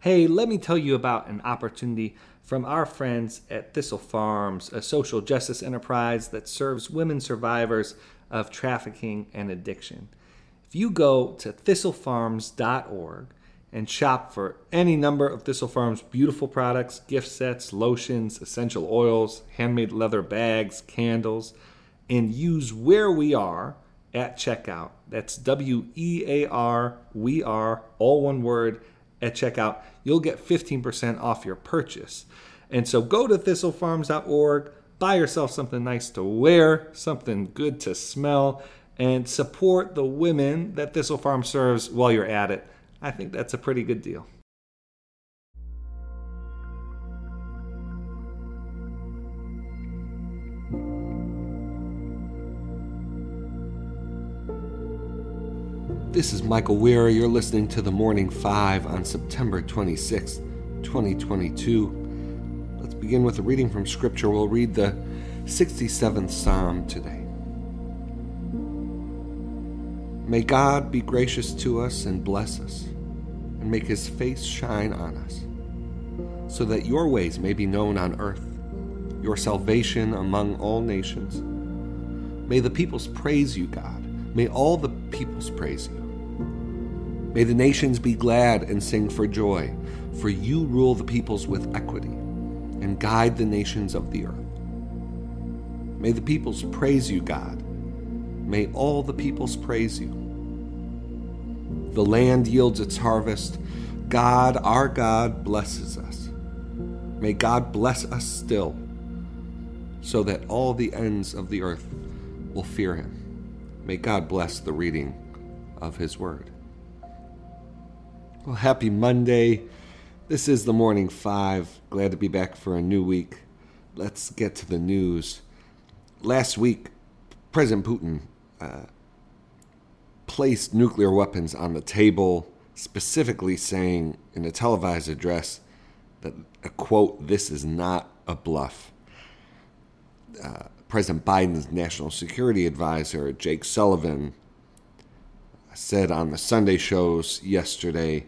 hey, let me tell you about an opportunity from our friends at Thistle Farms, a social justice enterprise that serves women survivors of trafficking and addiction. If you go to ThistleFarms.org and shop for any number of Thistle Farms' beautiful products, gift sets, lotions, essential oils, handmade leather bags, candles, and use Where We Are at checkout. That's W-E-A-R, We Are, all one word, at checkout. You'll get 15% off your purchase. And so go to thistlefarms.org, buy yourself something nice to wear, something good to smell, and support the women that Thistle Farm serves while you're at it. I think that's a pretty good deal. This is Michael Weir. You're listening to The Morning Five on September 26, 2022. Let's begin with a reading from Scripture. We'll read the 67th Psalm today. May God be gracious to us and bless us, and make His face shine on us, so that your ways may be known on earth, your salvation among all nations. May the peoples praise you, God. May all the peoples praise you. May the nations be glad and sing for joy, for you rule the peoples with equity and guide the nations of the earth. May the peoples praise you, God. May all the peoples praise you. The land yields its harvest. God, our God, blesses us. May God bless us still, so that all the ends of the earth will fear Him. May God bless the reading of His Word. Well, happy Monday. This is The Morning Five. Glad to be back for a new week. Let's get to the news. Last week, President Putin placed nuclear weapons on the table, specifically saying in a televised address that, quote, "This is not a bluff." President Biden's National Security Advisor, Jake Sullivan, said on the Sunday shows yesterday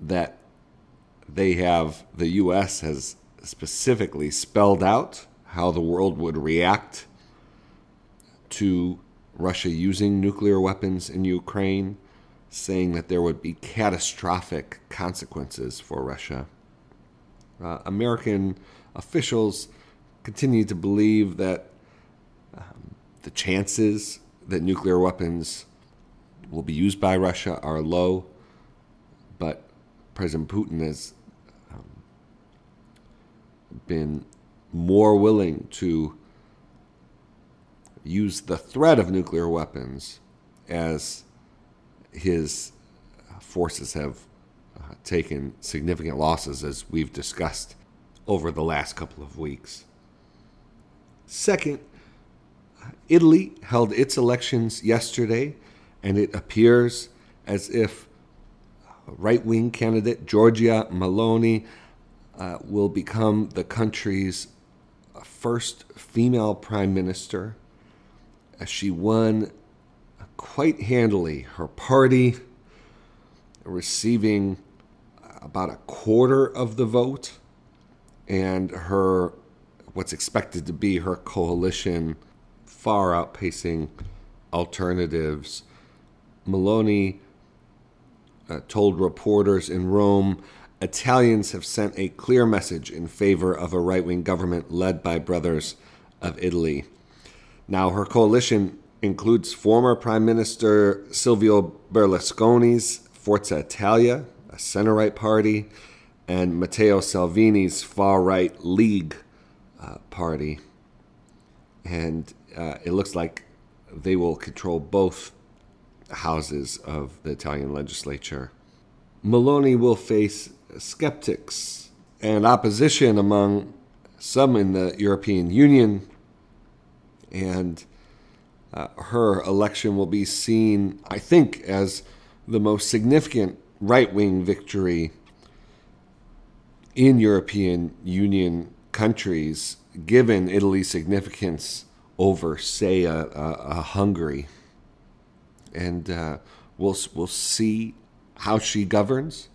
that the U.S. has specifically spelled out how the world would react to Russia using nuclear weapons in Ukraine, saying that there would be catastrophic consequences for Russia. American officials continue to believe that the chances that nuclear weapons will be used by Russia are low, but President Putin has been more willing to use the threat of nuclear weapons as his forces have taken significant losses, as we've discussed over the last couple of weeks. Second, Italy held its elections yesterday, and it appears as if right-wing candidate Giorgia Meloni will become the country's first female prime minister. She won quite handily, her party receiving about a quarter of the vote, and her what's expected to be her coalition far outpacing alternatives. Meloni told reporters in Rome, Italians have sent a clear message in favor of a right-wing government led by Brothers of Italy. Now, her coalition includes former Prime Minister Silvio Berlusconi's Forza Italia, a center-right party, and Matteo Salvini's far-right League party, and it looks like they will control both houses of the Italian legislature. Meloni will face skeptics and opposition among some in the European Union, and her election will be seen, I think, as the most significant right-wing victory in European Union countries, given Italy's significance over, say, a Hungary. And we'll see how she governs.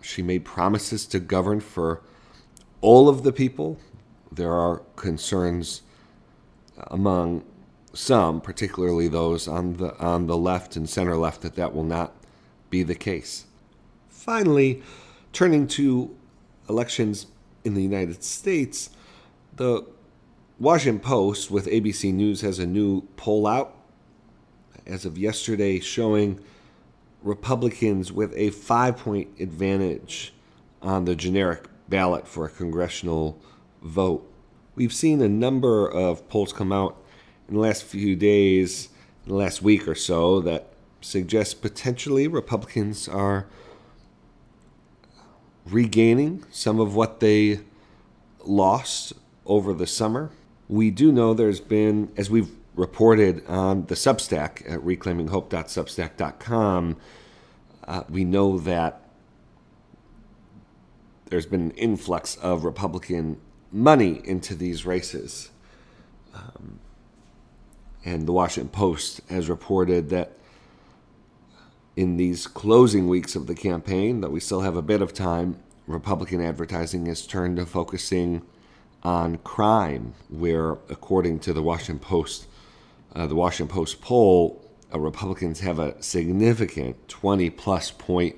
She made promises to govern for all of the people. There are concerns among some, particularly those on the left and center left, that will not be the case. Finally, turning to elections in the United States, the Washington Post with ABC News has a new poll out as of yesterday showing Republicans with a 5-point advantage on the generic ballot for a congressional vote. We've seen a number of polls come out in the last few days, in the last week or so, that suggest potentially Republicans are regaining some of what they lost over the summer. We do know there's been, as we've reported on the Substack at reclaiminghope.substack.com, we know that there's been an influx of Republican money into these races. And the Washington Post has reported that in these closing weeks of the campaign, that we still have a bit of time, Republican advertising has turned to focusing on crime, where, according to the Washington Post, the Washington Post poll, Republicans have a significant 20-plus point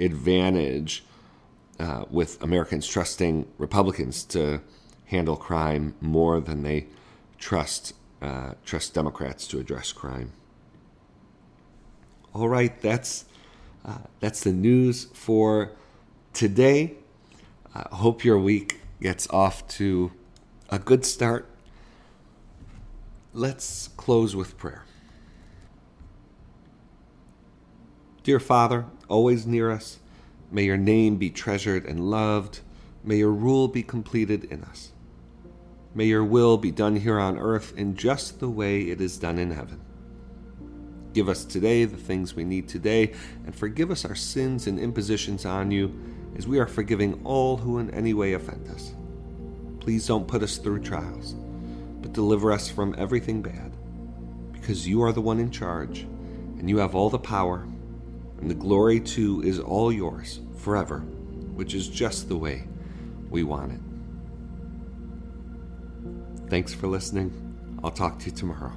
advantage, with Americans trusting Republicans to handle crime more than they trust Democrats to address crime. All right, that's the news for today. Hope your week gets off to a good start. Let's close with prayer. Dear Father, always near us, may your name be treasured and loved. May your rule be completed in us. May your will be done here on earth in just the way it is done in heaven. Give us today the things we need today, and forgive us our sins and impositions on you, as we are forgiving all who in any way offend us. Please don't put us through trials, but deliver us from everything bad, because you are the one in charge, and you have all the power, and the glory too is all yours forever, which is just the way we want it. Thanks for listening. I'll talk to you tomorrow.